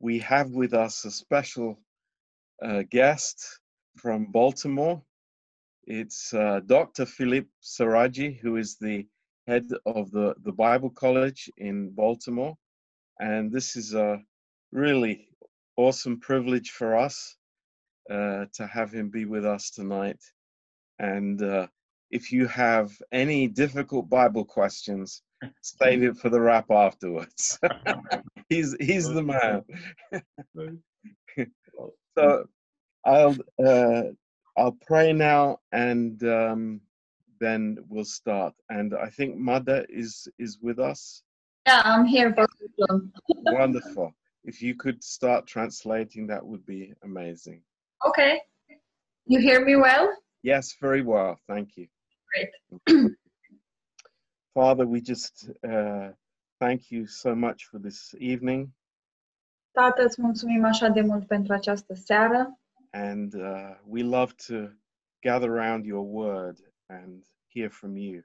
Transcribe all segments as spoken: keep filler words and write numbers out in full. we have with us a special uh, guest from Baltimore. It's uh, Doctor Philippe Saraji, who is the head of the, the Bible College in Baltimore. And this is a really awesome privilege for us uh, to have him be with us tonight. And uh, if you have any difficult Bible questions, save it for the wrap afterwards. he's he's the man. So I'll uh, I'll pray now, and um, then we'll start. And I think Mother is is with us. Yeah, I'm here. Wonderful. If you could start translating, that would be amazing. Okay. You hear me well? Yes, very well. Thank you. Great. Father, we just uh, thank you so much for this evening. Tată, îți mulțumim așa de mult pentru această seară. And uh, we love to gather around your word and hear from you.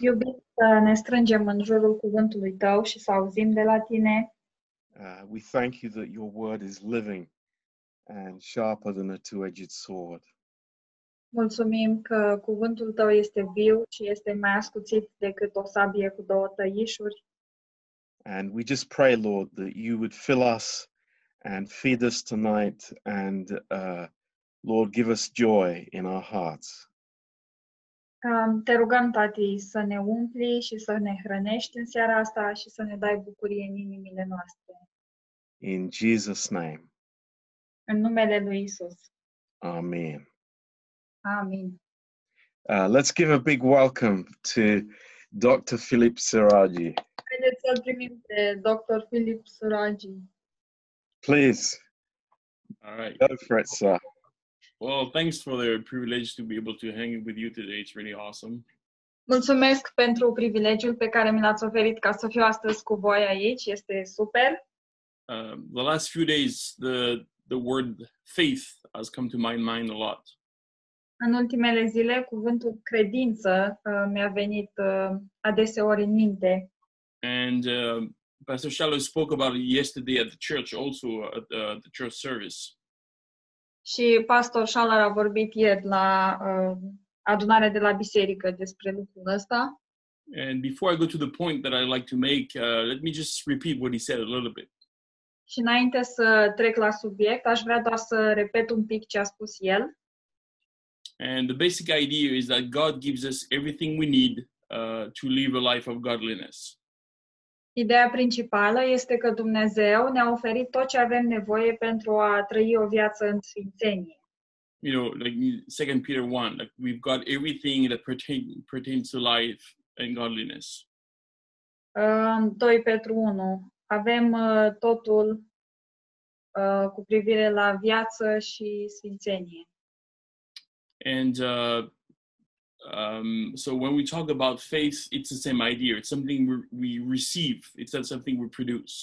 Iubim să ne strângem în jurul cuvântului tău și să auzim de la tine. Uh, we thank you that your word is living and sharper than a two-edged sword. Mulțumim că cuvântul tău este viu și este mai ascuțit decât o sabie cu două tăișuri. And we just pray, Lord, that you would fill us and feed us tonight and, uh, Lord, give us joy in our hearts. Um, te rugăm, Tati, să ne umpli și să ne hrănești în seara asta și să ne dai bucurie în inimile noastre. In Jesus' name. În numele lui Isus. Amen. Amen. Uh, let's give a big welcome to Doctor Philippe Saraji. Haideți să-l primim pe doctor Philippe Saraji. Please. All right. Go for it, sir. Well, thanks for the privilege to be able to hang with you today. It's really awesome. Mulțumesc pentru privilegiul pe care mi l-ați oferit ca să fiu astăzi cu voi aici. Este super. Uh, the last few days, the the word faith has come to my mind a lot. În ultimele zile, cuvântul credință uh, mi-a venit uh, adeseori în minte. And uh, Pastor Schaller spoke about it yesterday at the church, also at uh, the church service. Și Pastor Schaller a vorbit ieri la uh, adunarea de la biserică despre lucrul ăsta. And before I go to the point that I'd like to make, uh, let me just repeat what he said a little bit. Și înainte să trec la subiect, aș vrea doar să repet un pic ce a spus el. And the basic idea is that God gives us everything we need uh, to live a life of godliness. Ideea principală este că Dumnezeu ne-a oferit tot ce avem nevoie pentru a trăi o viață în sfințenie. You know, like Second Peter one, like we've got everything that pertain, pertains to life and godliness. Uh, doi Petru unu. Avem uh, totul uh, cu privire la viață și sfințenie. And uh, um, so when we talk about faith, it's the same idea. It's something we receive. It's not something we produce.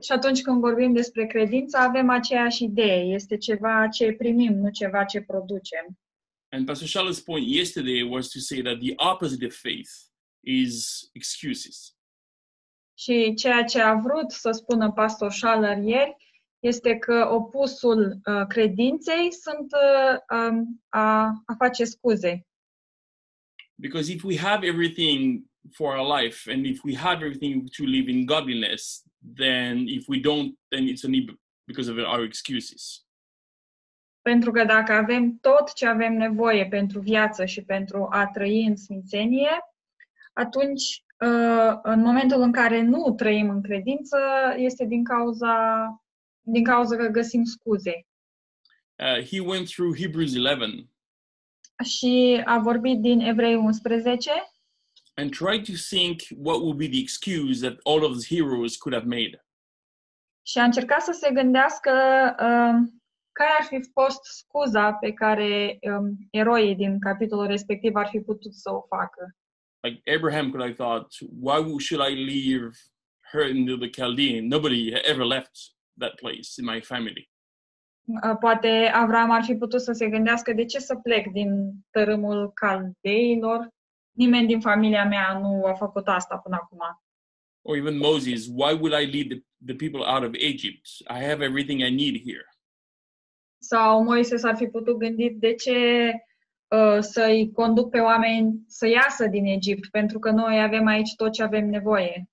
Și atunci când vorbim despre credință, avem aceeași idee. Este ceva ce primim, nu ceva ce producem. And Pastor Shaller's point yesterday was to say that the opposite of faith is excuses. Și ceea ce a vrut să spună Pastor Schaller ieri este că opusul uh, credinței sunt uh, um, a, a face scuze. Because if we have everything for our life and if we have everything to live in godliness, then if we don't, then it's only because of our excuses. Pentru că dacă avem tot ce avem nevoie pentru viață și pentru a trăi în sfințenie, atunci uh, în momentul în care nu trăim în credință, este din cauza Din cauza că găsim scuze. Uh, he went through Hebrews eleven. Și a vorbit din Evrei unsprezece. And tried to think what would be the excuse that all of the heroes could have made. Și a încercat să se gândească um, care ar fi fost scuza pe care um, eroii din capitolul respectiv ar fi putut să o facă. Like Abraham could have thought, why should I leave her into the Chaldean? Nobody ever left that place in my family. Uh, poate Avram ar fi putut să se gândească de ce să plec din tărâmul caldeilor. Nimeni din familia mea nu a făcut asta până acum. or even Moses, why would I lead the, the people out of Egypt? I have everything I need here. Sau Moise ar fi putut gândi de ce uh, să-i conduc pe oameni să iasă din Egipt, pentru că noi avem aici tot ce avem nevoie.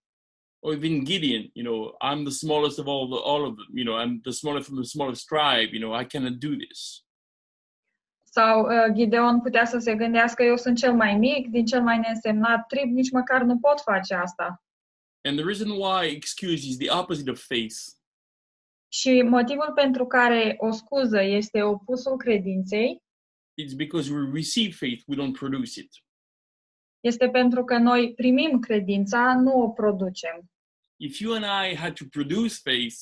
Or even Gideon, you know, I'm the smallest of all, the, all of them, you know, I'm the smallest from the smallest tribe, you know, I cannot do this. Sau uh, Gideon putea să se gândească, eu sunt cel mai mic, din cel mai neînsemnat trib, nici măcar nu pot face asta. And the reason why excuse is the opposite of faith. Și motivul pentru care o scuză este opusul credinței. It's because we receive faith, we don't produce it. Este pentru că noi primim credința, nu o producem. If you and I had to produce faith,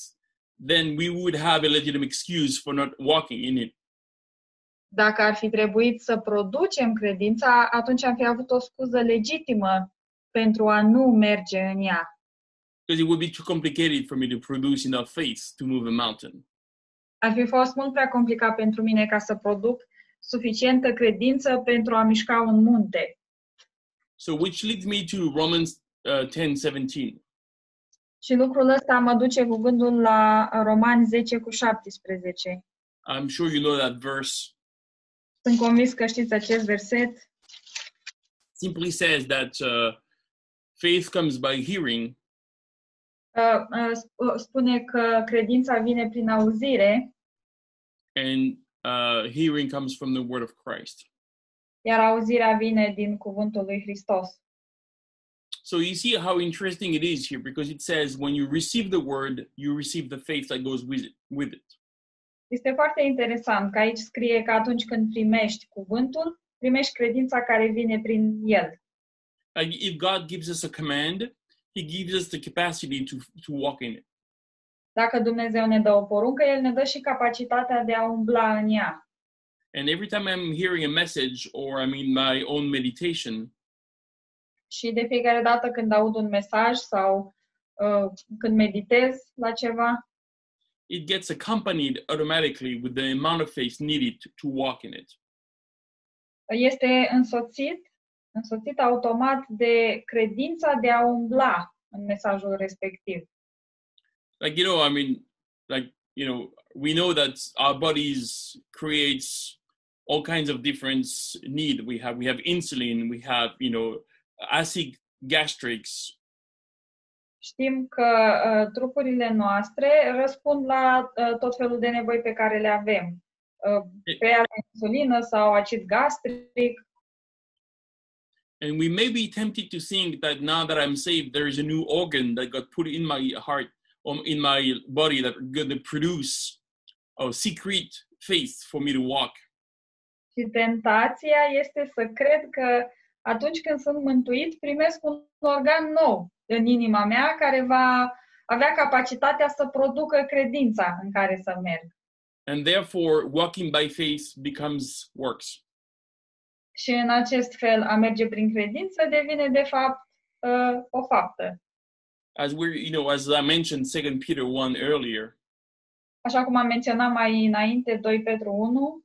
then we would have a legitimate excuse for not walking in it. Dacă ar fi trebuit să producem credința, atunci am fi avut o scuză legitimă pentru a nu merge în ea. Because it would be too complicated for me to produce enough faith to move a mountain. Ar fi fost mult prea complicat pentru mine ca să produc suficientă credință pentru a mișca un munte. So which leads me to Romans uh, ten seventeen. Și lucrul ăsta mă duce cu gândul la Romani zece cu șaptesprezece. I'm sure you know that verse. Sunt convins că știți acest verset. Simply says that uh, faith comes by hearing. Uh, uh, spune că credința vine prin auzire. And uh, hearing comes from the word of Christ. Iar auzirea vine din cuvântul lui Hristos. So you see how interesting it is here, because it says when you receive the word, you receive the faith that goes with it. With it. Este foarte interesant că aici scrie că atunci când primești cuvântul, primești credința care vine prin el. Like if God gives us a command, He gives us the capacity to, to walk in it. Dacă Dumnezeu ne dă o poruncă, El ne dă și capacitatea de a umbla în ea. And every time I'm hearing a message or I'm in my own meditation, și de fiecare dată când aud un mesaj sau uh, când meditez la ceva, it gets accompanied automatically with the amount of faith needed to, to walk in it. Este însoțit, însoțit automat de credința de a umbla în mesajul respectiv. Like, you know, I mean, like, you know, we know that our bodies creates all kinds of different need. We have, we have insulin, we have, you know, acid gastrics. Știm că uh, trupurile noastre răspund la uh, tot felul de nevoi pe care le avem. Uh, pe insulină sau acid gastric. And we may be tempted to think that now that I'm saved, there is a new organ that got put in my heart, or in my body, that going to produce or secrete faith for me to walk. Și tentația este să cred că atunci când sunt mântuit, primesc un organ nou în inima mea care va avea capacitatea să producă credința în care să merg. And therefore, walking by faith becomes works. Și în acest fel, a merge prin credință devine de fapt uh, o faptă. As we, you know, as I mentioned Second Peter one earlier. Așa cum am menționat mai înainte doi Petru unu.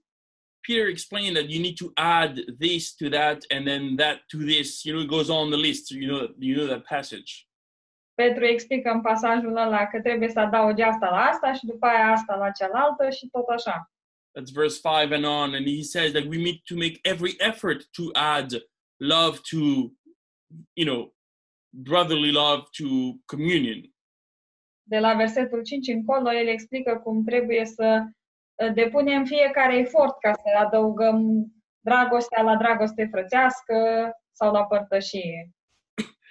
Peter explained that you need to add this to that and then that to this. You know, it goes on the list. You know, you know that passage. Petru explică în pasajul ăla că trebuie să adaugi asta la asta și după aia asta la cealaltă și tot așa. That's verse five and on, and he says that we need to make every effort to add love to, you know, brotherly love to communion. De la versetul cinci încolo, el explică cum trebuie să depunem fiecare efort ca să adăugăm dragostea la dragoste frățească sau la părtășie.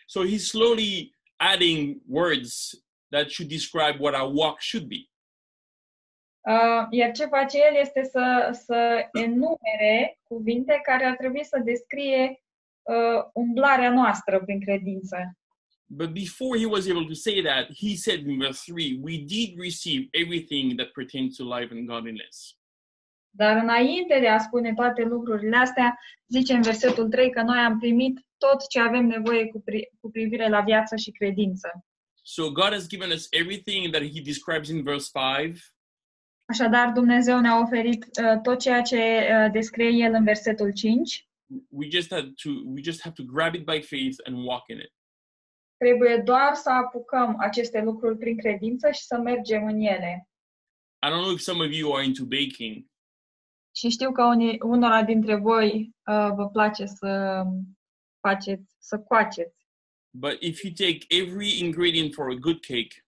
So he's slowly adding words that should describe what our walk should be. Uh, iar ce face el este să, să enumere cuvinte care ar trebui să descrie uh, umblarea noastră prin credință. But before he was able to say that, he said in verse three, we did receive everything that pertains to life and godliness. Dar înainte de a spune toate lucrurile astea, zice în versetul trei că noi am primit tot ce avem nevoie cu, pri- cu privire la viață și credință. So God has given us everything that he describes in verse five. Așadar, Dumnezeu ne-a oferit uh, tot ceea ce uh, descrie El în versetul cinci. We just have to, we just have to grab it by faith and walk in it. Trebuie doar să apucăm aceste lucruri prin credință și să mergem în ele. I don't know if some of you are into baking. Și știu că unii, unora dintre voi uh, vă place să faceți, să coaceți. But if you take every ingredient for a good cake.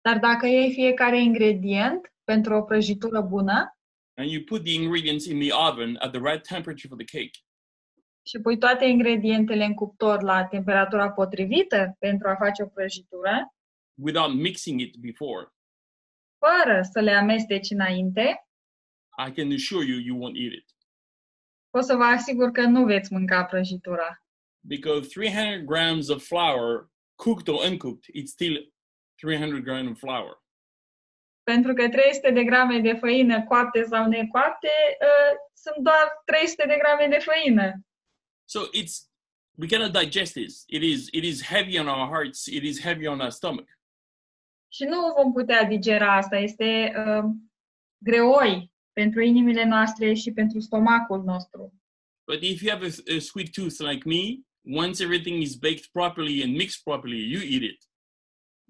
Dar dacă iei fiecare ingredient pentru o prăjitură bună, and you put the ingredients in the oven at the right temperature for the cake. Și pui toate ingredientele în cuptor la temperatura potrivită pentru a face o prăjitură. Without mixing it before. Fără să le amesteci înainte. I can assure you, you won't eat it. Pot să vă asigur că nu veți mânca prăjitura. Because three hundred grams of flour, cooked or uncooked, it's still three hundred grams of flour. Pentru că trei sute de grame de făină, coapte sau necoapte, uh, sunt doar trei sute de grame de făină. So it's, we cannot digest this. It is, it is heavy on our hearts. It is heavy on our stomach. Și nu vom putea digera asta. Este uh, greoi pentru inimile noastre și pentru stomacul nostru. But if you have a, a sweet tooth like me, once everything is baked properly and mixed properly, you eat it.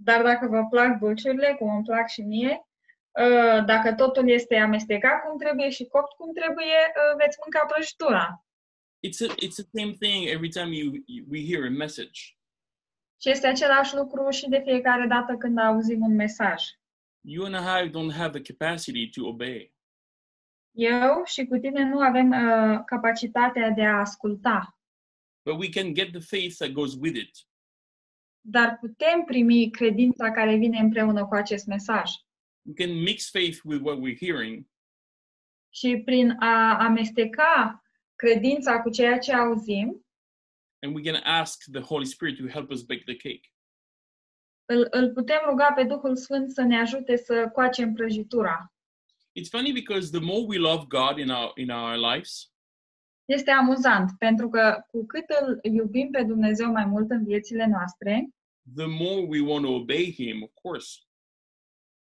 Dar dacă vă plac dulciurile, cum îmi plac și mie, uh, dacă totul este amestecat cum trebuie și copt cum trebuie, uh, veți mânca prăjitura. It's a, it's the same thing every time you, you we hear a message. Și este același lucru și de fiecare dată când auzim un mesaj. You and I don't have the capacity to obey. Eu și cu tine nu avem uh, capacitatea de a asculta. But we can get the faith that goes with it. Dar putem primi credința care vine împreună cu acest mesaj. We can mix faith with what we're hearing. Și prin a amesteca credința cu ceea ce auzim. And we can ask the Holy Spirit to help us bake the cake. Îl, îl putem ruga pe Duhul Sfânt să ne ajute să coacem prăjitura. It's funny because the more we love God in our in our lives. Este amuzant pentru că cu cât îl iubim pe Dumnezeu mai mult în viețile noastre, the more we want to obey him, of course.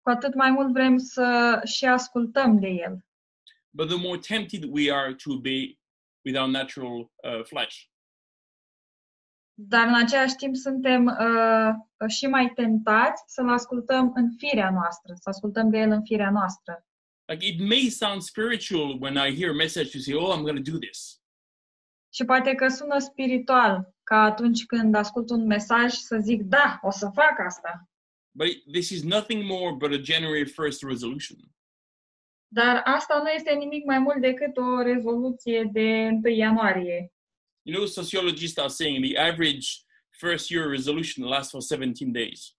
Cu atât mai mult vrem să și ascultăm de el. But the more tempted we are to obey with our natural uh, flesh. Dar în același timp suntem uh, și mai tentați să-l ascultăm în firea noastră, să ascultăm de el în firea noastră. Like it may sound spiritual when I hear a message to say, oh, I'm going to do this. Și poate că sună spiritual ca atunci când ascult un mesaj să zic, da, o să fac asta. But this is nothing more but a January first resolution. Dar asta nu este nimic mai mult decât o rezoluție de întâi ianuarie. You know, sociologists are saying the average first year resolution lasts for seventeen days.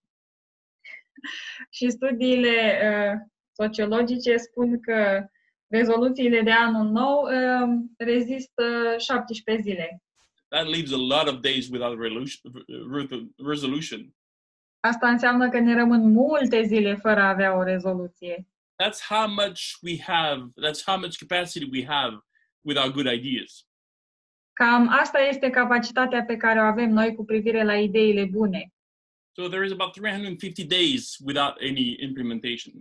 Și studiile uh, sociologice spun că rezoluțiile de anul nou uh, rezistă șaptesprezece zile. That leaves a lot of days without resolution. Asta înseamnă că ne rămân multe zile fără a avea o rezoluție. That's how much we have, that's how much capacity we have with our good ideas. Cam asta este capacitatea pe care o avem noi cu privire la ideile bune. So there is about three hundred fifty days without any implementation.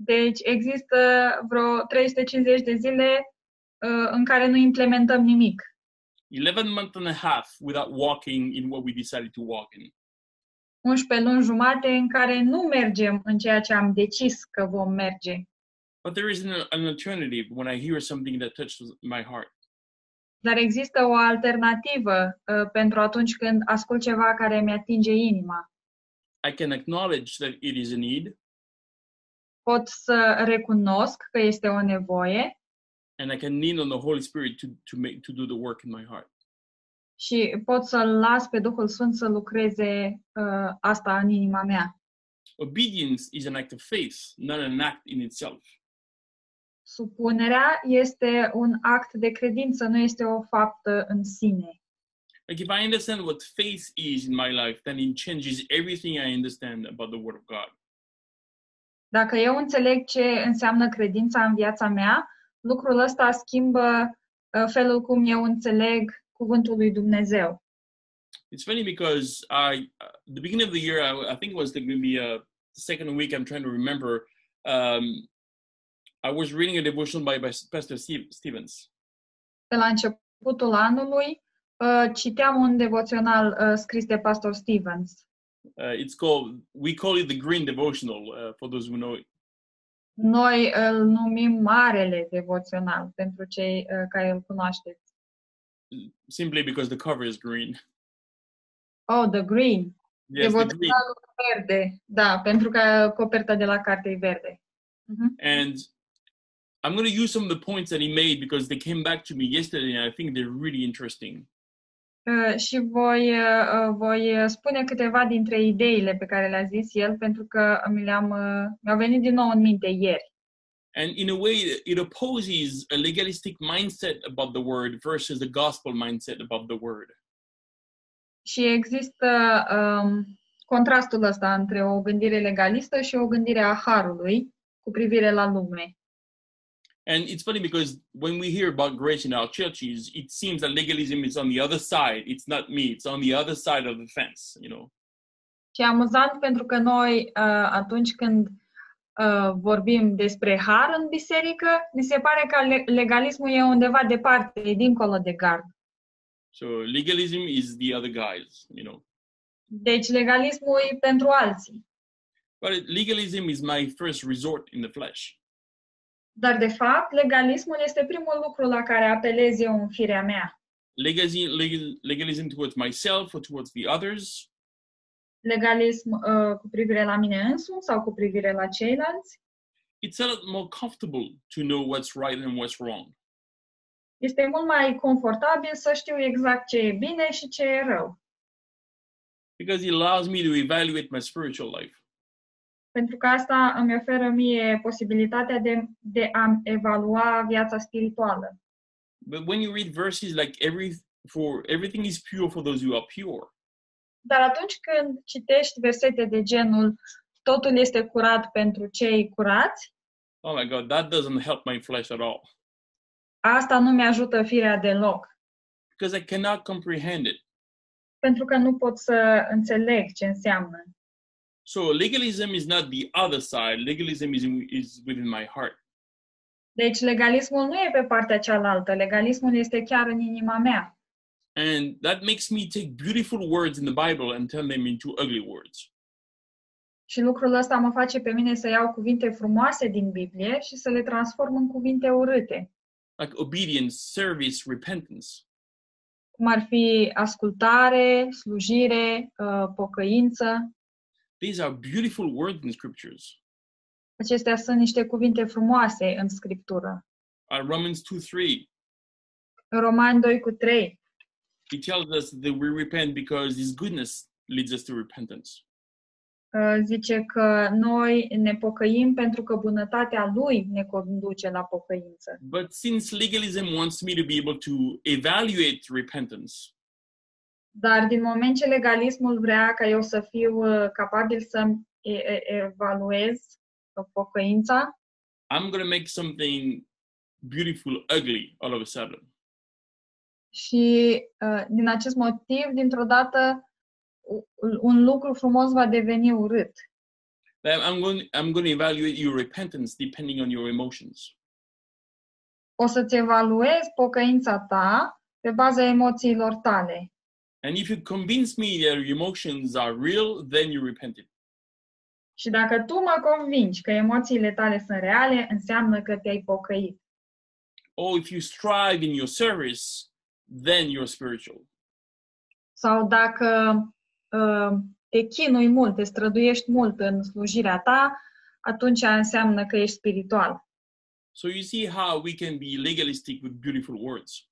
Deci există vreo trei sute cincizeci de zile uh, în care nu implementăm nimic. eleven months and a half without walking in what we decided to walk in. unsprezece luni jumate în care nu mergem în ceea ce am decis că vom merge. But there is an, an alternative when I hear something that touches my heart. Dar există o alternativă uh, pentru atunci când ascult ceva care mi atinge inima. I can acknowledge that it is a need. Pot să recunosc că este o nevoie. And I can lean on the Holy Spirit to to make to do the work in my heart. Și pot să-l las pe Duhul Sfânt să lucreze uh, asta în inima mea. Obedience is an act of faith, not an act in itself. Supunerea este un act de credință, nu este o faptă în sine. Like if I understand what faith is in my life, then it changes everything I understand about the Word of God. Dacă eu înțeleg ce înseamnă credința în viața mea, lucrul ăsta schimbă felul cum eu înțeleg cuvântul lui Dumnezeu. It's funny because I, at the beginning of the year, I, I think it was the, maybe uh, the second week, I'm trying to remember, um, I was reading a devotion by, by Pastor Steve Stevens. Pe la începutul anului uh, citeam un devoțional uh, scris de Pastor Stevens. Uh, it's called, we call it the Green Devotional, uh, for those who know it. Noi îl numim Marele Devoțional, pentru cei uh, care îl cunoașteți. Simply because the cover is green. Oh, the green. Yes, the green. Verde. Da, pentru că coperta de la carte e verde. Uh-huh. And I'm going to use some of the points that he made because they came back to me yesterday and I think they're really interesting. Uh, și voi, uh, voi spune câteva dintre ideile pe care le-a zis el, pentru că mi le-am, uh, mi-au venit din nou în minte ieri. And in a way, it opposes a legalistic mindset about the word versus the gospel mindset about the word. Și există um, contrastul ăsta între o gândire legalistă și o gândire a harului cu privire la lume. And it's funny because when we hear about grace in our churches, it seems that legalism is on the other side. It's not me. It's on the other side of the fence, you know. Și e amuzant pentru că noi uh, atunci când uh, vorbim despre har în biserică, ni se pare că legalismul e undeva departe, e dincolo de gard. So legalism is the other guys, you know. Deci legalismul e pentru alții. But legalism is my first resort in the flesh. Dar, de fapt, legalismul este primul lucru la care apelez eu în firea mea. Legalism, legal, legalism towards myself or towards the others. Legalism uh, cu privire la mine însumi sau cu privire la ceilalți. It's a lot more comfortable to know what's right and what's wrong. Este mult mai confortabil să știu exact ce e bine și ce e rău. Because it allows me to evaluate my spiritual life. Pentru că asta îmi oferă mie posibilitatea de, de a evalua viața spirituală. But when you read verses like every for everything is pure for those who are pure. Dar atunci când citești versete de genul totul este curat pentru cei curați. Oh my God, that doesn't help my flesh at all. Asta nu mi-ajută firea deloc. Because I cannot comprehend it. Pentru că nu pot să înțeleg ce înseamnă. So legalism is not the other side. Legalism is, in, is within my heart. Deci legalismul nu e pe partea cealaltă. Legalismul este chiar în inima mea. And that makes me take beautiful words in the Bible and turn them into ugly words. Și lucrul ăsta mă face pe mine să iau cuvinte frumoase din Biblie și să le transform în cuvinte urâte. Like obedience, service, repentance. Cum ar fi ascultare, slujire, uh, pocăință. These are beautiful words in scriptures. Acestea sunt niște cuvinte frumoase în scriptură. Romans two three. Romani doi cu trei. It tells us that we repent because his goodness leads us to repentance. Uh, zice că noi ne pocăim pentru că bunătatea lui ne conduce la pocăință. But since legalism wants me to be able to evaluate repentance. Dar din moment ce legalismul vrea ca eu să fiu capabil să evaluez pocăința, I'm going to make something beautiful ugly all of a sudden. Și uh, din acest motiv, dintr-o dată, un lucru frumos va deveni urât. I'm going, I'm going to evaluate your repentance depending on your emotions. O să-ți evaluez pocăința ta pe baza emoțiilor tale. And if you convince me that your emotions are real, then you repented. Și dacă tu mă convingi că emoțiile tale sunt reale, înseamnă că te-ai pocăit. Or if you strive in your service, then you're spiritual. Sau dacă uh, te chinui mult, te străduiești mult în slujirea ta, atunci înseamnă că ești spiritual. So you see how we can be legalistic with beautiful words.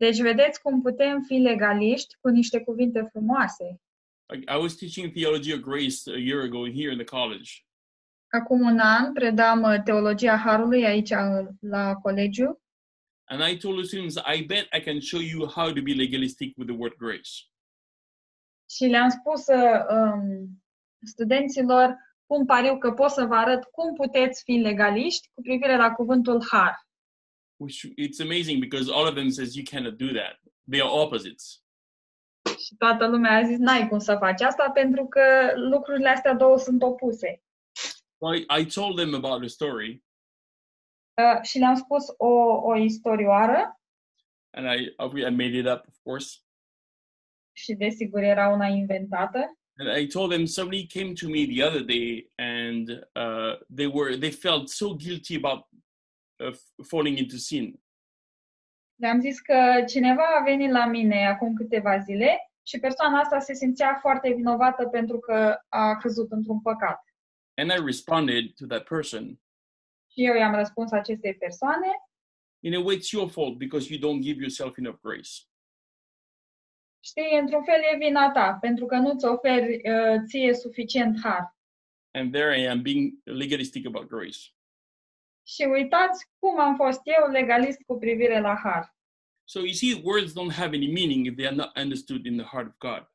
Deci vedeți cum putem fi legaliști cu niște cuvinte frumoase. I was teaching theology of grace a year ago here in the college. Acum un an predam teologia harului aici la colegiu. And I told the students, I bet I can show you how to be legalistic with the word grace. Și le-am spus um, studenților cum pariu că pot să vă arăt cum puteți fi legaliști cu privire la cuvântul har. Which it's amazing because all of them says you cannot do that. They are opposites. Și toată lumea a zis n-ai cum să faci asta pentru că lucrurile astea două sunt opuse. So I, I told them about the story. Uh, și le-am spus o o istorioară. and I I made it up, of course. Și desigur era una inventată. And I told them, somebody came to me the other day, and uh, they were they felt so guilty about uh, falling into sin. Le-am zis că cineva a venit la mine acum câteva zile și persoana asta se simțea foarte vinovată pentru că a căzut într-un păcat. And I responded to that person. Și eu i-am răspuns acestei persoane. In a way, it's your fault because you don't give yourself enough grace. Știi, într-un fel e vina ta, pentru că nu-ți oferi uh, ție suficient har. And there I am being legalistic about grace. Și uitați cum am fost eu legalist cu privire la har. So you see, words don't have any meaning if they are not understood in the heart of God.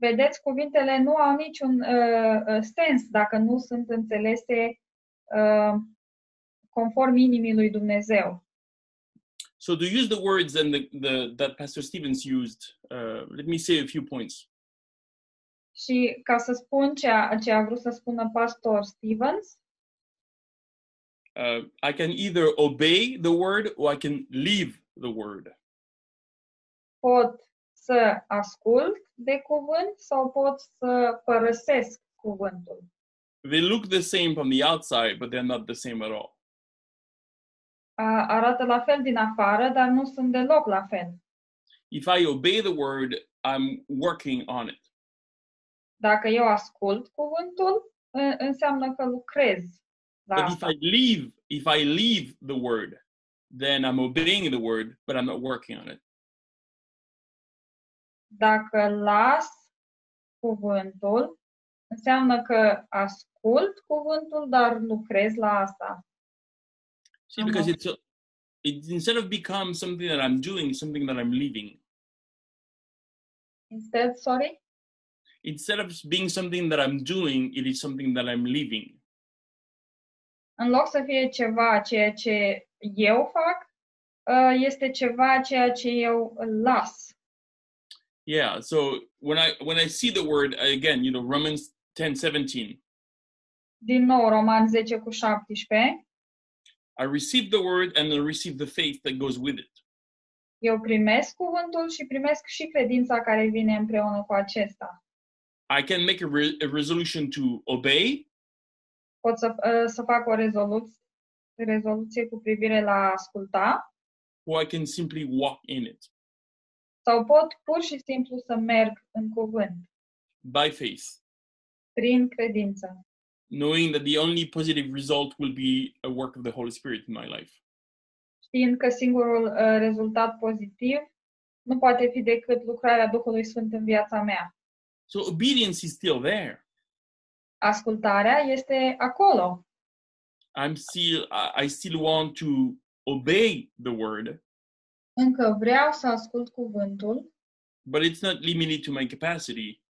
Vedeți, cuvintele nu au niciun uh, sens dacă nu sunt înțelese uh, conform inimii lui Dumnezeu. So to use the words and the, the, that Pastor Stevens used, uh, let me say a few points. Și ca să spun ce a, ce a vrut să spună Pastor Stevens, uh, I can either obey the word or I can leave the word. Pot să ascult de cuvânt sau pot să părăsesc cuvântul. They look the same from the outside, but they're not the same at all. Arată la fel din afară, dar nu sunt deloc la fel. If I obey the word, I'm working on it. Dacă eu ascult cuvântul, înseamnă că lucrez la But asta. If I leave, if I leave the word, then I'm obeying the word, but I'm not working on it. Dacă las cuvântul, înseamnă că ascult cuvântul, dar lucrez la asta. See, because it's, it instead of become something that I'm doing, something that I'm leaving. Instead, sorry? Instead of being something that I'm doing, it is something that I'm leaving. În loc să fie ceva ceea ce eu fac, este ceva ceea ce eu las. Yeah, so when I when I see the word again, you know, Romans ten seventeen. Din nou, Roman zece cu șaptesprezece. I receive the word and I receive the faith that goes with it. Eu primesc cuvântul și primesc și credința care vine împreună cu acesta. I can make a, re- a resolution to obey. Pot să, uh, să fac o rezoluție, rezoluție cu privire la asculta. Or I can simply walk in it. Sau pot pur și simplu să merg în cuvânt. By faith. Prin credință. Knowing that the only positive result will be a work of the Holy Spirit in my life. Știind că singurul uh, rezultat pozitiv nu poate fi decât lucrarea Duhului Sfânt în viața mea. So obedience is still there. Ascultarea este acolo. I'm still I still want to obey the word. Încă vreau să ascult cuvântul. But it's not limited to my capacity.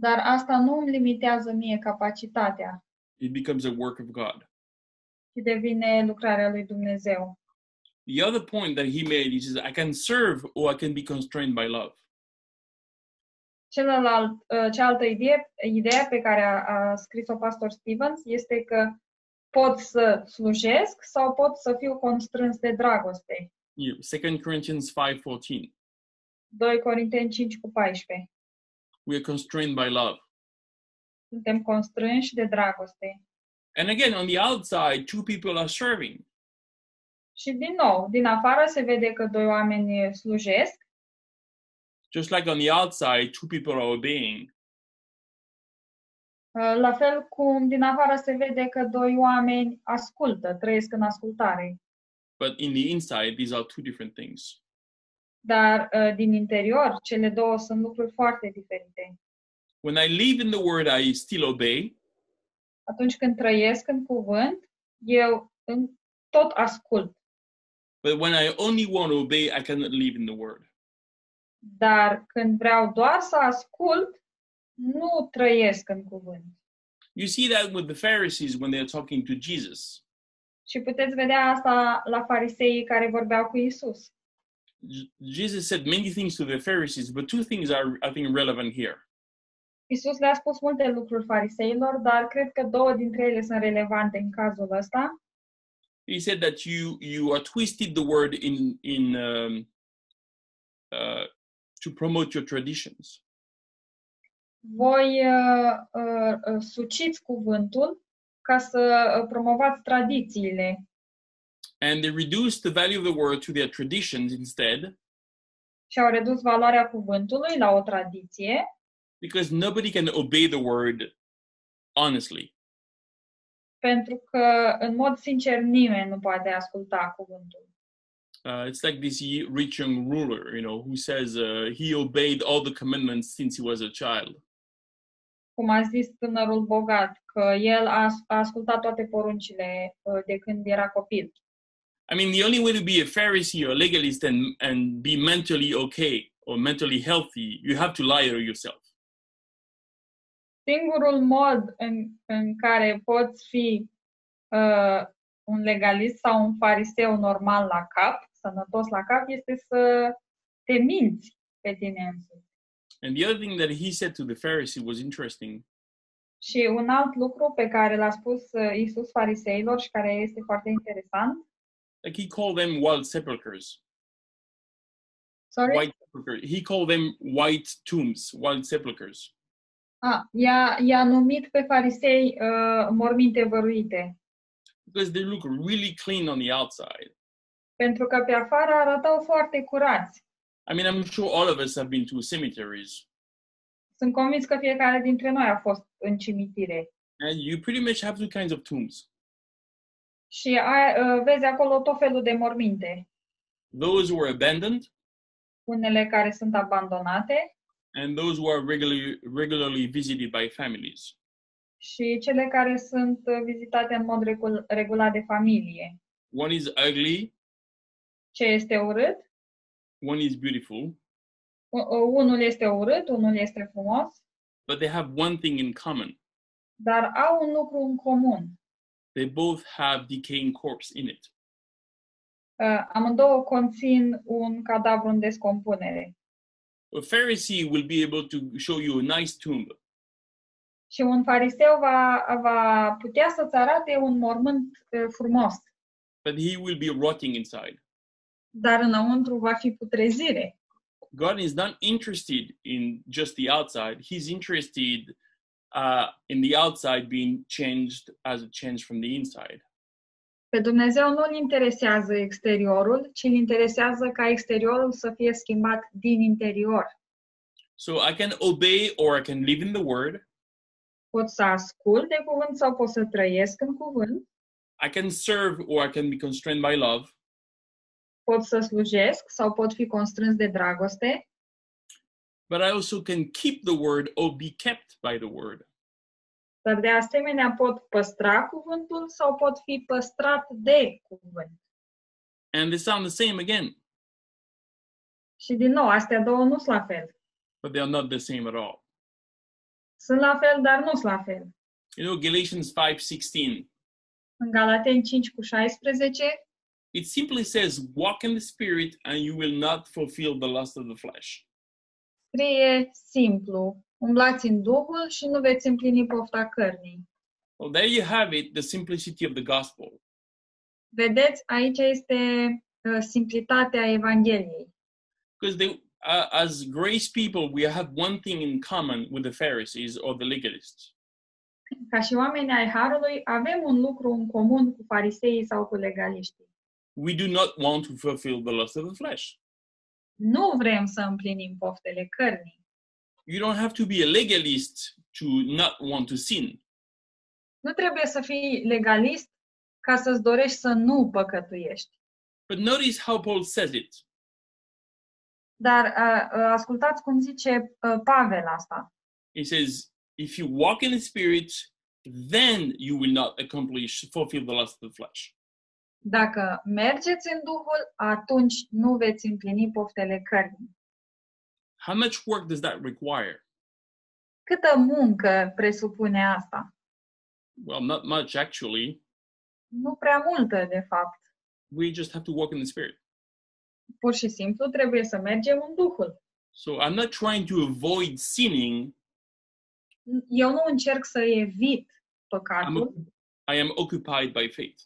Dar asta nu îmi limitează mie capacitatea. It becomes a work of God. Și devine lucrarea lui Dumnezeu. The other point that he made is I can serve or I can be constrained by love. Celălalt, cealaltă idee, ideea pe care a, a scris-o Pastor Stevens este că pot să slujesc sau pot să fiu constrâns de dragoste. Second Corinthians five fourteen. doi Corinteni cinci cu paisprezece. We are constrained by love. Suntem constrânși de dragoste. And again, on the outside, two people are serving. Și din nou, din afară se vede că doi oameni slujesc. Just like on the outside, two people are obeying. La fel cum din afară se vede că doi oameni ascultă, trăiesc în ascultare. But in the inside, these are two different things. Dar uh, din interior, cele două sunt lucruri foarte diferite. When I live in the word, I still obey. Atunci când trăiesc în cuvânt, eu tot ascult. But when I only want to obey, I cannot live in the word. Dar când vreau doar să ascult, nu trăiesc în cuvânt. You see that with the Pharisees when they are talking to Jesus. Și puteți vedea asta la fariseii care vorbeau cu Iisus. Jesus said many things to the Pharisees, but two things are, I think, relevant here. Iisus le-a spus multe lucruri fariseilor, dar cred că două dintre ele sunt relevante în cazul ăsta. he said that you you are twisted the word in in um, uh, to promote your traditions. Voi uh, uh, suciți cuvântul ca să promovați tradițiile. And they reduce the value of the word to their traditions instead. Și au redus valoarea cuvântului la o tradiție. Because nobody can obey the word honestly. Pentru că în mod sincer nimeni nu poate asculta cuvântul. Uh, it's like this rich young ruler, you know, who says uh, he obeyed all the commandments since he was a child. Cum a zis tânărul bogat, că el a ascultat toate poruncile de când era copil. I mean, the only way to be a Pharisee or legalist and, and be mentally okay or mentally healthy, you have to lie to yourself. Singurul mod în, în care poți fi uh, un legalist sau un fariseu normal la cap, sănătos la cap, este să te minți pe tine însuți. And the other thing that he said to the Pharisee was interesting. Și un alt lucru pe care l-a spus Iisus fariseilor și care este foarte interesant. Like he called them wild sepulchres. Sorry? White sepulchres. He called them white tombs, wild sepulchres. Ah, i-a, i-a numit pe farisei uh, morminte văruite. Because they look really clean on the outside. Pentru că pe afară arătau foarte curați. I mean, I'm sure all of us have been to cemeteries. Sunt convins că fiecare dintre noi a fost în cimitire. And you pretty much have two kinds of tombs. Și ai, uh, vezi acolo tot felul de morminte. Those who are abandoned. Unele care sunt abandonate. And those who are regularly, regularly visited by families. Și cele care sunt vizitate în mod recul, regulat de familie. One is ugly. Ce este urât. One is beautiful. Unul este urât, unul este frumos. But they have one thing in common. Dar au un lucru în comun. They both have decaying corpse in it. Uh, amândouă conțin un cadavru în descompunere. A Pharisee will be able to show you a nice tomb. Și un fariseu va, va putea să-ți arate un mormânt uh, frumos. But he will be rotting inside. Dar înăuntru va fi putrezire. God is not interested in just the outside. He's interested uh, in the outside being changed as it changed from the inside. Pe Dumnezeu nu îl interesează exteriorul, ci îl interesează ca exteriorul să fie schimbat din interior. So I can obey or I can live in the word. Pot să ascult de cuvânt sau pot să trăiesc în cuvânt. I can serve or I can be constrained by love. Pot să slujesc sau pot fi constrâns de dragoste. But I also can keep the word or be kept by the word. Dar de asemenea pot păstra cuvântul sau pot fi păstrat de cuvânt. And they sound the same again. Și din nou, astea două nu sunt la fel. But they are not the same at all. Sunt la fel, dar nu sunt la fel. You know, Galatians five sixteen. În Galateni cinci cu șaisprezece. It simply says, walk in the Spirit and you will not fulfill the lust of the flesh. Scrie simplu, umblați în Duhul și nu veți împlini pofta cărnii. Well, there you have it, the simplicity of the gospel. Vedeți, aici este uh, simplitatea Evangheliei. Because they, uh, as grace people, we have one thing in common with the Pharisees or the legalists. Ca și oamenii ai Harului, avem un lucru în comun cu fariseii sau cu legaliștii. We do not want to fulfill the lust of the flesh. Nu vrem să împlinim poftele cărnii. You don't have to be a legalist to not want to sin. Nu trebuie să fii legalist ca să-ți dorești să nu păcătuiești. But notice how Paul says it. Dar uh, ascultați cum zice uh, Pavel asta. He says, if you walk in the Spirit, then you will not accomplish fulfill the lust of the flesh. Dacă mergeți în Duhul, atunci nu veți împlini poftele cărnii. How much work does that require? Câtă muncă presupune asta? Well, not much actually. Nu prea multă, de fapt. We just have to walk in the Spirit. Pur și simplu trebuie să mergem în Duhul. So I'm not trying to avoid sinning. Eu nu încerc să evit păcatul. I'm, I am occupied by faith.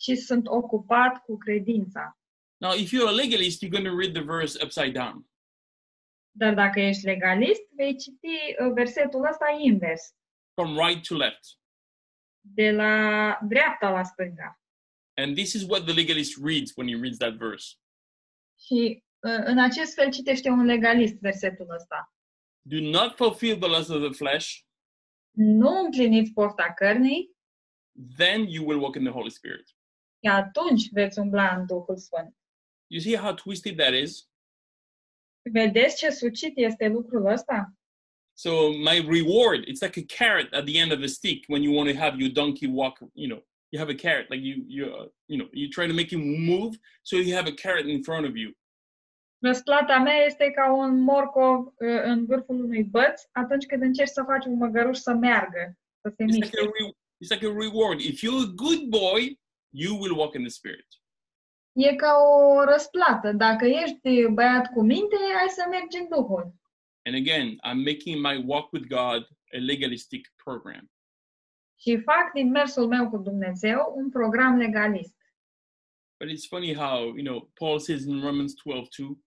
și sunt ocupat cu credința. Now, if you're a legalist, you're going to read the verse upside down. Dar dacă ești legalist, vei citi versetul ăsta invers. From right to left. De la dreapta la stânga. And this is what the legalist reads when he reads that verse. Și în acest fel citește un legalist versetul ăsta. Do not fulfill the lust of the flesh. Nu împliniți pofta cărnii. Then you will walk in the Holy Spirit. Și atunci veți umbla în Duhul Sfânt. You see how twisted that is? Vedeți ce sucit este lucrul ăsta? So my reward, it's like a carrot at the end of a stick when you want to have your donkey walk, you know, you have a carrot, like you, you, uh, you know, you try to make him move, so you have a carrot in front of you. Răsplata mea este ca un morcov uh, în vârful unui băț atunci când încerci să faci un măgăruș să meargă, să se miște. It's like a, re- it's like a reward. If you're a good boy, you will walk in the Spirit. E ca o răsplată. Dacă ești băiat cu minte, ai să mergi în Duhul. And again, I'm making my walk with God a legalistic program. Și fac din mersul meu cu Dumnezeu un program legalist. But it's funny how, you know, Paul says in Romans twelve two.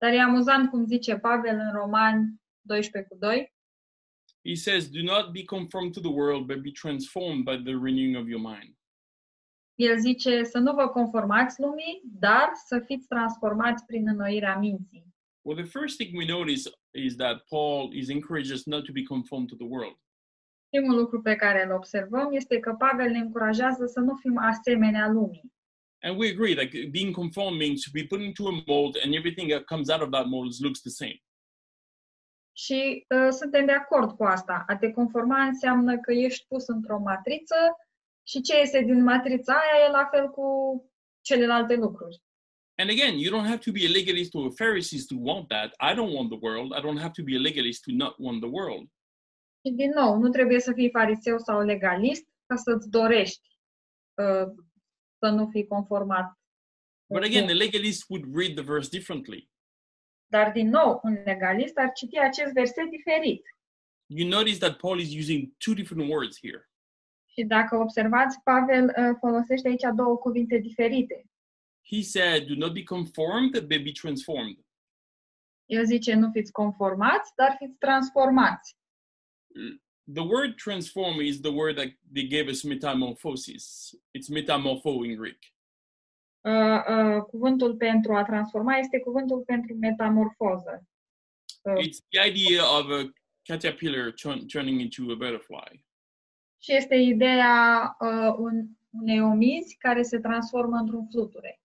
Dar e amuzant cum zice Pavel în Romani doisprezece doi. He says, do not be conformed to the world, but be transformed by the renewing of your mind. El zice să nu vă conformați lumii, dar să fiți transformați prin înnoirea minții. Well, the first thing we notice is that Paul is encouraging us not to be conformed to the world. Primul lucru pe care îl observăm este că Pavel ne încurajează să nu fim asemenea lumii. And we agree that like, being conformed means to be put into a mold and everything that comes out of that mold looks the same. Și uh, suntem de acord cu asta. A te conforma înseamnă că ești pus într-o matriță și ce iese din matrița aia e la fel cu celelalte lucruri. And again, you don't have to be a legalist or a Pharisee to want that. I don't want the world. I don't have to be a legalist to not want the world. Și din nou, nu trebuie să fii fariseu sau legalist ca să-ți dorești uh, să nu fii conformat. But again, the legalist would read the verse differently. Dar din nou, un legalist ar citi acest verset diferit. You notice that Paul is using two different words here. Și dacă observați, Pavel folosește aici două cuvinte diferite. He said, do not be conformed, but be transformed. El zice, nu fiți conformați, dar fiți transformați. The word transform is the word that they gave us metamorphosis. It's metamorpho in Greek. Uh, uh, cuvântul pentru a transforma este cuvântul pentru metamorfoză. Uh, It's the idea of a caterpillar turn, turning into a butterfly. Și este ideea uh, un, unei omizi care se transformă într-un fluture.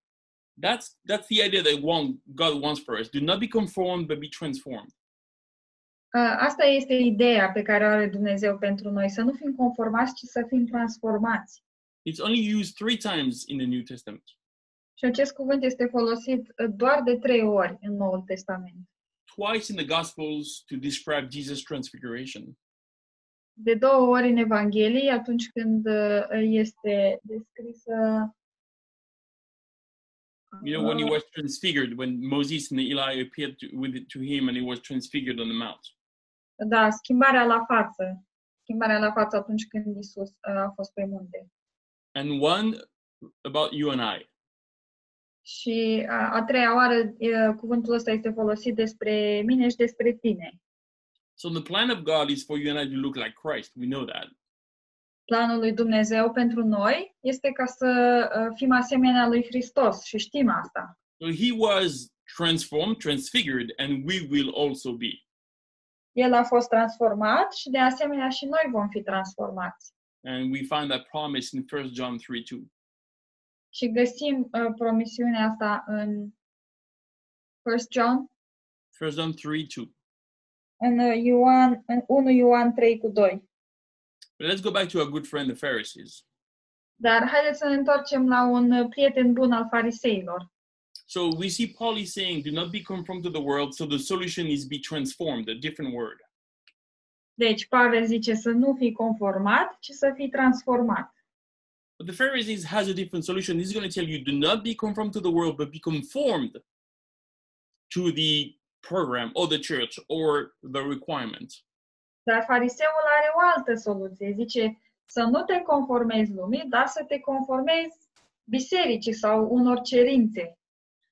That's, that's the idea that one, God wants for us. Do not be conformed, but be transformed. Uh, asta este ideea pe care o are Dumnezeu pentru noi, să nu fim conformați, ci să fim transformați. It's only used three times in the New Testament. Și acest cuvânt este folosit doar de trei ori în Noul Testament. Twice in the Gospels to describe Jesus' transfiguration. De două ori în Evanghelie, atunci când este descrisă. You know, when he was transfigured, when Moses and Eli appeared to, with it to him and he was transfigured on the mount. Da, schimbarea la față. Schimbarea la față atunci când Iisus a fost pe munte. And one about you and I. Și a, a treia oară cuvântul ăsta este folosit despre mine și despre tine. So the plan of God is for you and I to look like Christ. We know that. Planul lui Dumnezeu pentru noi este ca să fim asemenea lui Hristos și știm asta. So he was transformed, transfigured, and we will also be. El a fost transformat și de asemenea și noi vom fi transformați. And we find that promise in First John three two. Și găsim uh, promisiunea asta în First John. First John three two. În Ioan, în unu Ioan trei cu doi. But let's go back to our good friend, the Pharisees. Dar haideți să ne întoarcem la un prieten bun al fariseilor. So we see Paul is saying, do not be conformed to the world, so the solution is be transformed, a different word. Deci Pavel zice să nu fii conformat, ci să fii transformat. But the Pharisees has a different solution. He's going to tell you, do not be conformed to the world, but be conformed to the program or the church or the requirement. Dar fariseul are o altă soluție. Zice să nu te conformezi lumii, dar să te conformezi bisericii sau unor cerințe.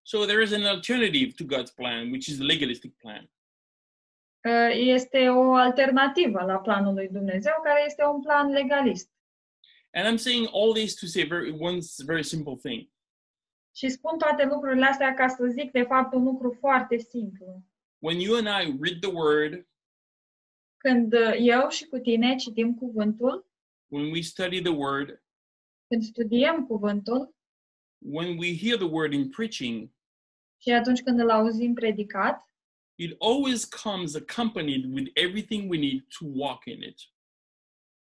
So there is an alternative to God's plan, which is the legalistic plan. Este o alternativă la planul lui Dumnezeu, care este un plan legalist. And I'm saying all this to say very, one very simple thing. Și spun toate lucrurile astea ca să zic de fapt un lucru foarte simplu. When you and I read the word, când eu și cu tine citim cuvântul, when we study the word, când studiem cuvântul, when we hear the word in preaching, și atunci când îl auzim predicat, it always comes accompanied with everything we need to walk in it.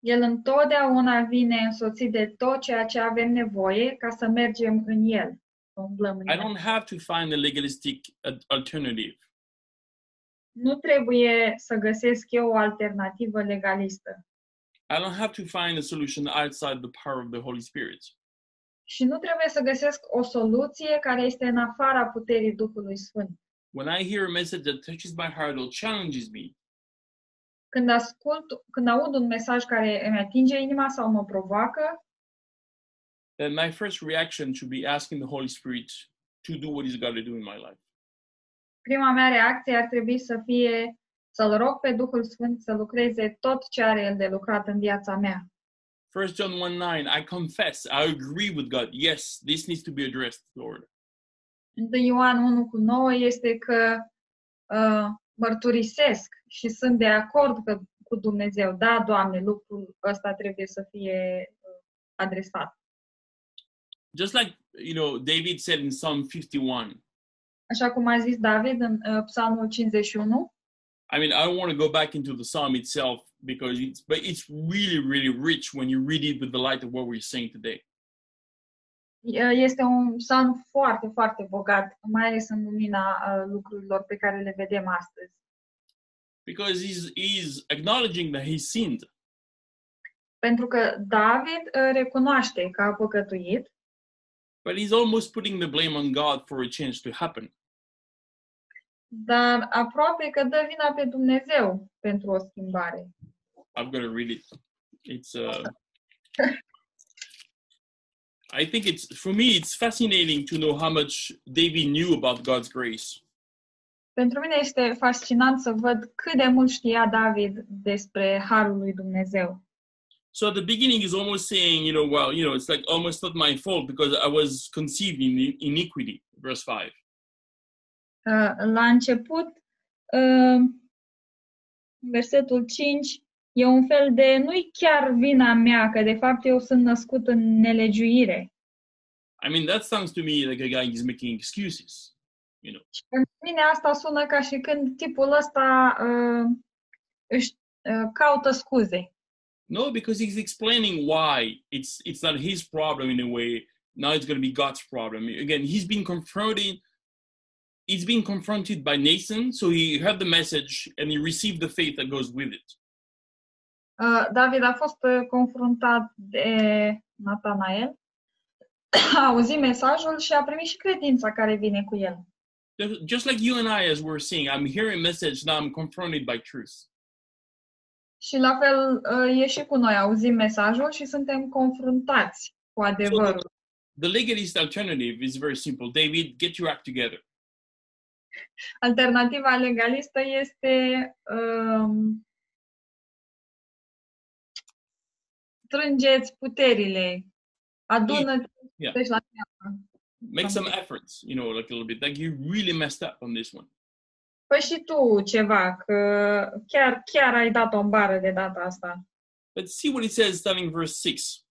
El întotdeauna vine însoțit de tot ceea ce avem nevoie ca să mergem în el, să umblăm în el. I don't have to find a legalistic alternative. Nu trebuie să găsesc eu o alternativă legalistă. I don't have to find a solution outside the power of the Holy Spirit. Și nu trebuie să găsesc o soluție care este în afara puterii Duhului Sfânt. When I hear a message that touches my heart or challenges me, Când ascult, când aud un mesaj care îmi atinge inima sau mă provoacă, then my first reaction should be asking the Holy Spirit to do what He's got to do in my life. Prima mea reacție ar trebui să fie să-l rog pe Duhul Sfânt să lucreze tot ce are el de lucrat în viața mea. First John one nine, I confess, I agree with God. Yes, this needs to be addressed, Lord. întâi Ioan unu nouă este că uh, mărturisesc și sunt de acord pe, cu Dumnezeu. Da, Doamne, lucrul ăsta trebuie să fie uh, adresat. Just like, you know, David said in Psalm fifty-one. Așa cum a zis David în uh, Psalmul cincizeci și unu. I mean, I don't want to go back into the psalm itself because it's but it's really really rich when you read it with the light of what we're saying today. Este un psalm foarte, foarte bogat, mai ales în lumina lucrurilor pe care le vedem astăzi. Because he's, he's acknowledging that he sinned. Pentru că David recunoaște că a păcătuit. But he's almost putting the blame on God for a change to happen. Dar aproape că dă vina pe Dumnezeu pentru o schimbare. I'm going to read it. It's uh... I think it's, for me, it's fascinating to know how much David knew about God's grace. Pentru mine este fascinant să văd cât de mult știa David despre harul lui Dumnezeu. So at the beginning he's almost saying, you know, well, you know, it's like almost not my fault because I was conceived in iniquity, verse five. Uh, la început, uh, versetul cinci, e un fel de, nu-i chiar vina mea, că de fapt eu sunt născut în nelegiuire. I mean, that sounds to me like a guy is making excuses, you know. Și pentru mine asta sună ca și când tipul ăsta uh, își uh, caută scuze. No, because he's explaining why it's it's not his problem in a way. Now it's going to be God's problem. Again, he's been confronted he's been confronted by Nathan, so he heard the message and he received the faith that goes with it. David a fost confruntat de Natanael, a auzit mesajul și a primit și credința care vine cu el. Just like you and I, as we're seeing, I'm hearing message, now I'm confronted by truth. Și la fel e și cu noi, auzim mesajul și suntem confruntați cu adevărul. So the, the legalist alternative is very simple. David, get your act together. Alternativa legalistă este... Um, strângeți puterile, adună-te yeah. yeah. la treabă. Make some efforts, you know, like a little bit. Like you really messed up on this one. Păi și tu ceva, că chiar, chiar ai dat o bară de data asta. But see what it says starting in verse six.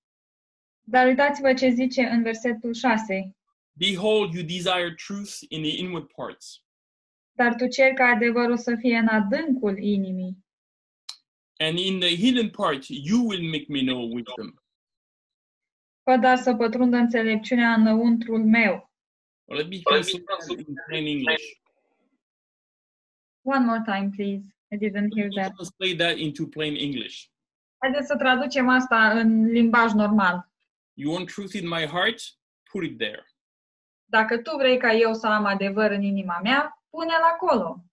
Dar uitați-vă ce zice în versetul șase. Behold, you desire truth in the inward parts. Dar tu ceri ca adevărul să fie în adâncul inimii. And in the hidden part, you will make me know wisdom. Fă dar să pătrundă înțelepciunea înăuntrul meu. Let me translate in English. One more time, please. I didn't hear that. Let's translate that into plain English. Haideți să traducem asta în limbaj normal. You want truth in my heart? Put it there. Dacă tu vrei ca eu să am adevăr în inima mea, pune-l acolo.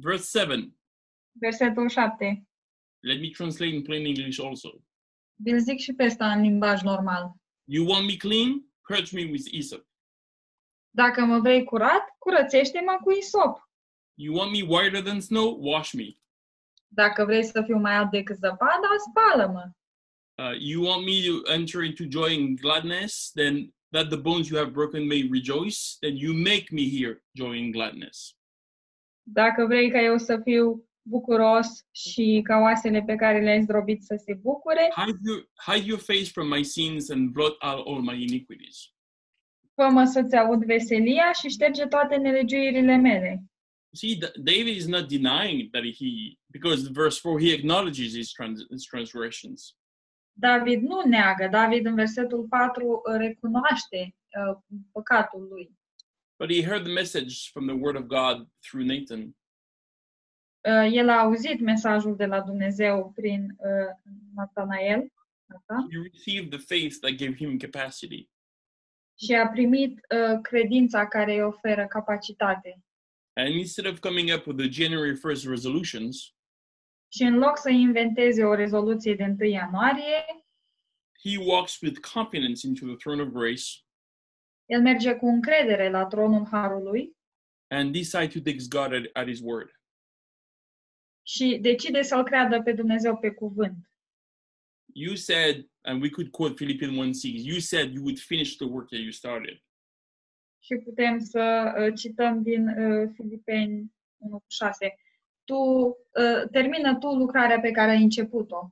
Verse seven. Versetul șapte. Let me translate in plain English also. Vă zic și pe asta în limbaj normal. You want me clean? Purge me with hyssop. Dacă mă vrei curat, curățește-mă cu isop. You want me whiter than snow? Wash me. Dacă vrei să fiu mai alb decât zăpada, spală-mă. Uh, you want me to enter into joy and gladness? Then that the bones you have broken may rejoice. Then you make me hear joy and gladness. Dacă vrei ca eu să fiu bucuros și ca oasele pe care le-ai zdrobit să se bucure. Hide your, hide your face from my sins and blot out all my iniquities. Fă-mă să-ți aud veselia și șterge toate nelegiuirile mele. See, David is not denying that he, because in verse four he acknowledges his, trans, his transgressions. David nu neagă. David în versetul patru recunoaște uh, păcatul lui. But he heard the message from the word of God through Nathan. Uh, el a auzit mesajul de la Dumnezeu prin uh, Natanael. Nathan. He received the faith that gave him capacity. Și a primit uh, credința care îi oferă capacitate. And instead of coming up with the January first resolutions, și în loc să inventeze o rezoluție de întâi ianuarie, he walks with confidence into the throne of grace. El merge cu încredere la tronul harului. And decides to take God at, at his word. Și decide să-l creadă pe Dumnezeu pe cuvânt. You said, and we could quote Philippians one six, you said you would finish the work that you started. Și putem să uh, cităm din uh, Filipeni unu șase. Tu uh, termină tu lucrarea pe care ai început-o.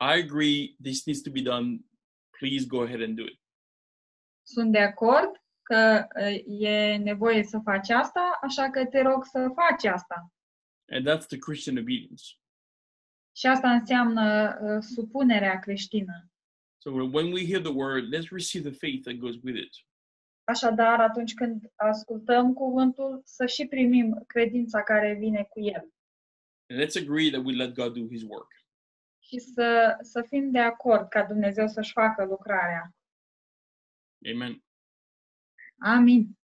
I agree this needs to be done. Please go ahead and do it. Sunt de acord că uh, e nevoie să faci asta, așa că te rog să faci asta. And that's the Christian obedience. Și asta înseamnă uh, supunerea creștină. So when we hear the word, let's receive the faith that goes with it. Așadar, atunci când ascultăm cuvântul, să și primim credința care vine cu el. And let's agree that we let God do his work. Și să, să fim de acord ca Dumnezeu să-și facă lucrarea. Amen. Amin.